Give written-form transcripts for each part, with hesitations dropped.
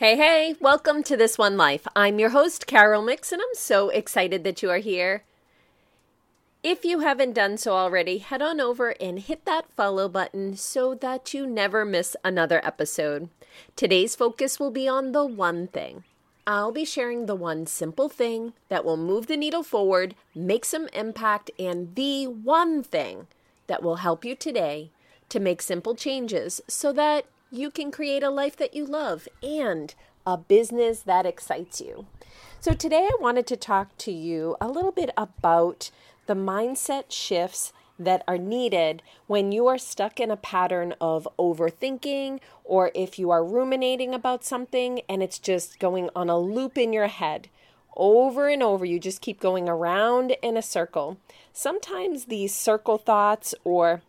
Hey, welcome to This One Life. I'm your host, Carol Mix, and I'm so excited that you are here. If you haven't done so already, head on over and hit that follow button so that you never miss another episode. Today's focus will be on the one thing. I'll be sharing the one simple thing that will move the needle forward, make some impact, and the one thing that will help you today to make simple changes so that you can create a life that you love and a business that excites you. So today I wanted to talk to you a little bit about the mindset shifts that are needed when you are stuck in a pattern of overthinking, or if you are ruminating about something and it's just going on a loop in your head over and over. You just keep going around in a circle. Sometimes these circle thoughts, or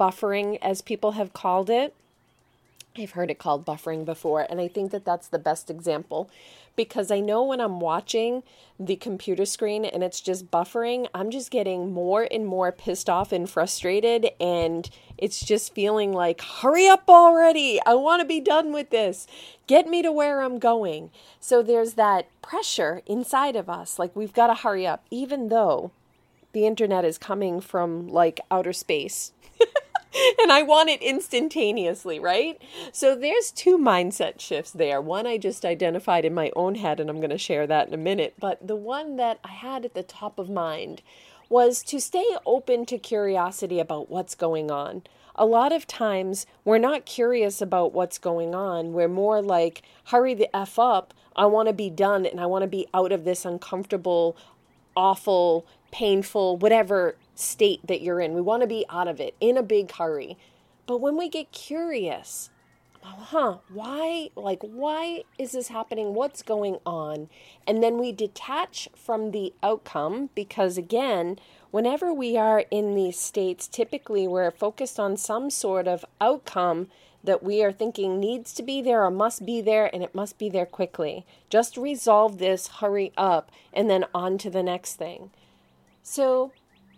buffering as people have called it, I've heard it called buffering before, and I think that that's the best example, because I know when I'm watching the computer screen and it's just buffering, I'm just getting more and more pissed off and frustrated, and it's just feeling like, hurry up already. I want to be done with this. Get me to where I'm going. So there's that pressure inside of us, like we've got to hurry up, even though the internet is coming from like outer space. And I want it instantaneously, right? So there's two mindset shifts there. One I just identified in my own head, and I'm going to share that in a minute. But the one that I had at the top of mind was to stay open to curiosity about what's going on. A lot of times we're not curious about what's going on. We're more like, hurry the F up. I want to be done, and I want to be out of this uncomfortable, awful, painful, whatever state that you're in. We want to be out of it in a big hurry. But when we get curious, why is this happening? What's going on? And then we detach from the outcome, because again, whenever we are in these states, typically we're focused on some sort of outcome that we are thinking needs to be there or must be there, and it must be there quickly. Just resolve this, hurry up, and then on to the next thing. So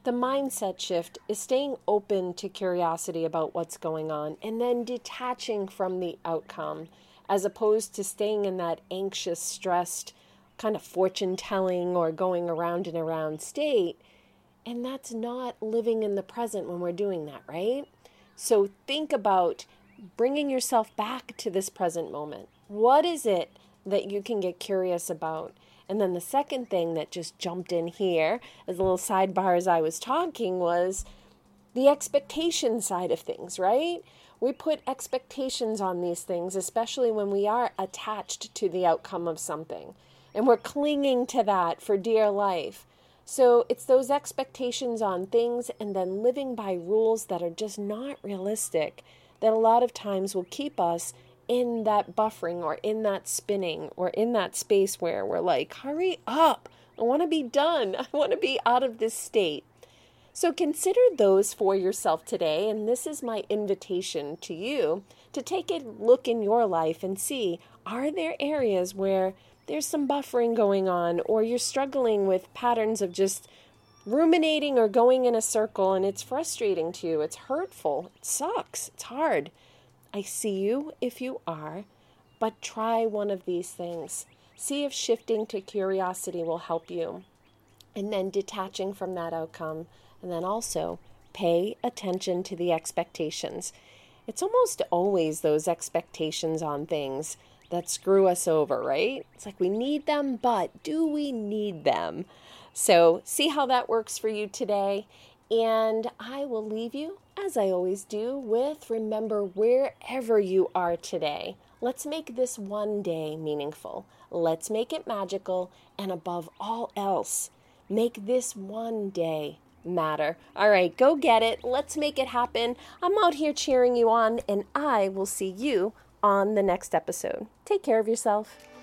the mindset shift is staying open to curiosity about what's going on, and then detaching from the outcome, as opposed to staying in that anxious, stressed, kind of fortune-telling or going around and around state. And that's not living in the present when we're doing that, right? So think about bringing yourself back to this present moment. What is it that you can get curious about? And then the second thing that just jumped in here as a little sidebar as I was talking was the expectation side of things, right? We put expectations on these things, especially when we are attached to the outcome of something. And we're clinging to that for dear life. So it's those expectations on things, and then living by rules that are just not realistic, that a lot of times will keep us in that buffering, or in that spinning, or in that space where we're like, hurry up, I want to be done, I want to be out of this state. So consider those for yourself today, and this is my invitation to you to take a look in your life and see, are there areas where there's some buffering going on, or you're struggling with patterns of just ruminating or going in a circle, and it's frustrating to you, it's hurtful, it sucks, it's hard. I see you if you are, but try one of these things. See if shifting to curiosity will help you, and then detaching from that outcome, and then also pay attention to the expectations. It's almost always those expectations on things that screw us over, right? It's like we need them, but do we need them? So see how that works for you today. And I will leave you, as I always do, with remember, wherever you are today, let's make this one day meaningful. Let's make it magical. And above all else, make this one day matter. All right, go get it. Let's make it happen. I'm out here cheering you on, and I will see you on the next episode. Take care of yourself.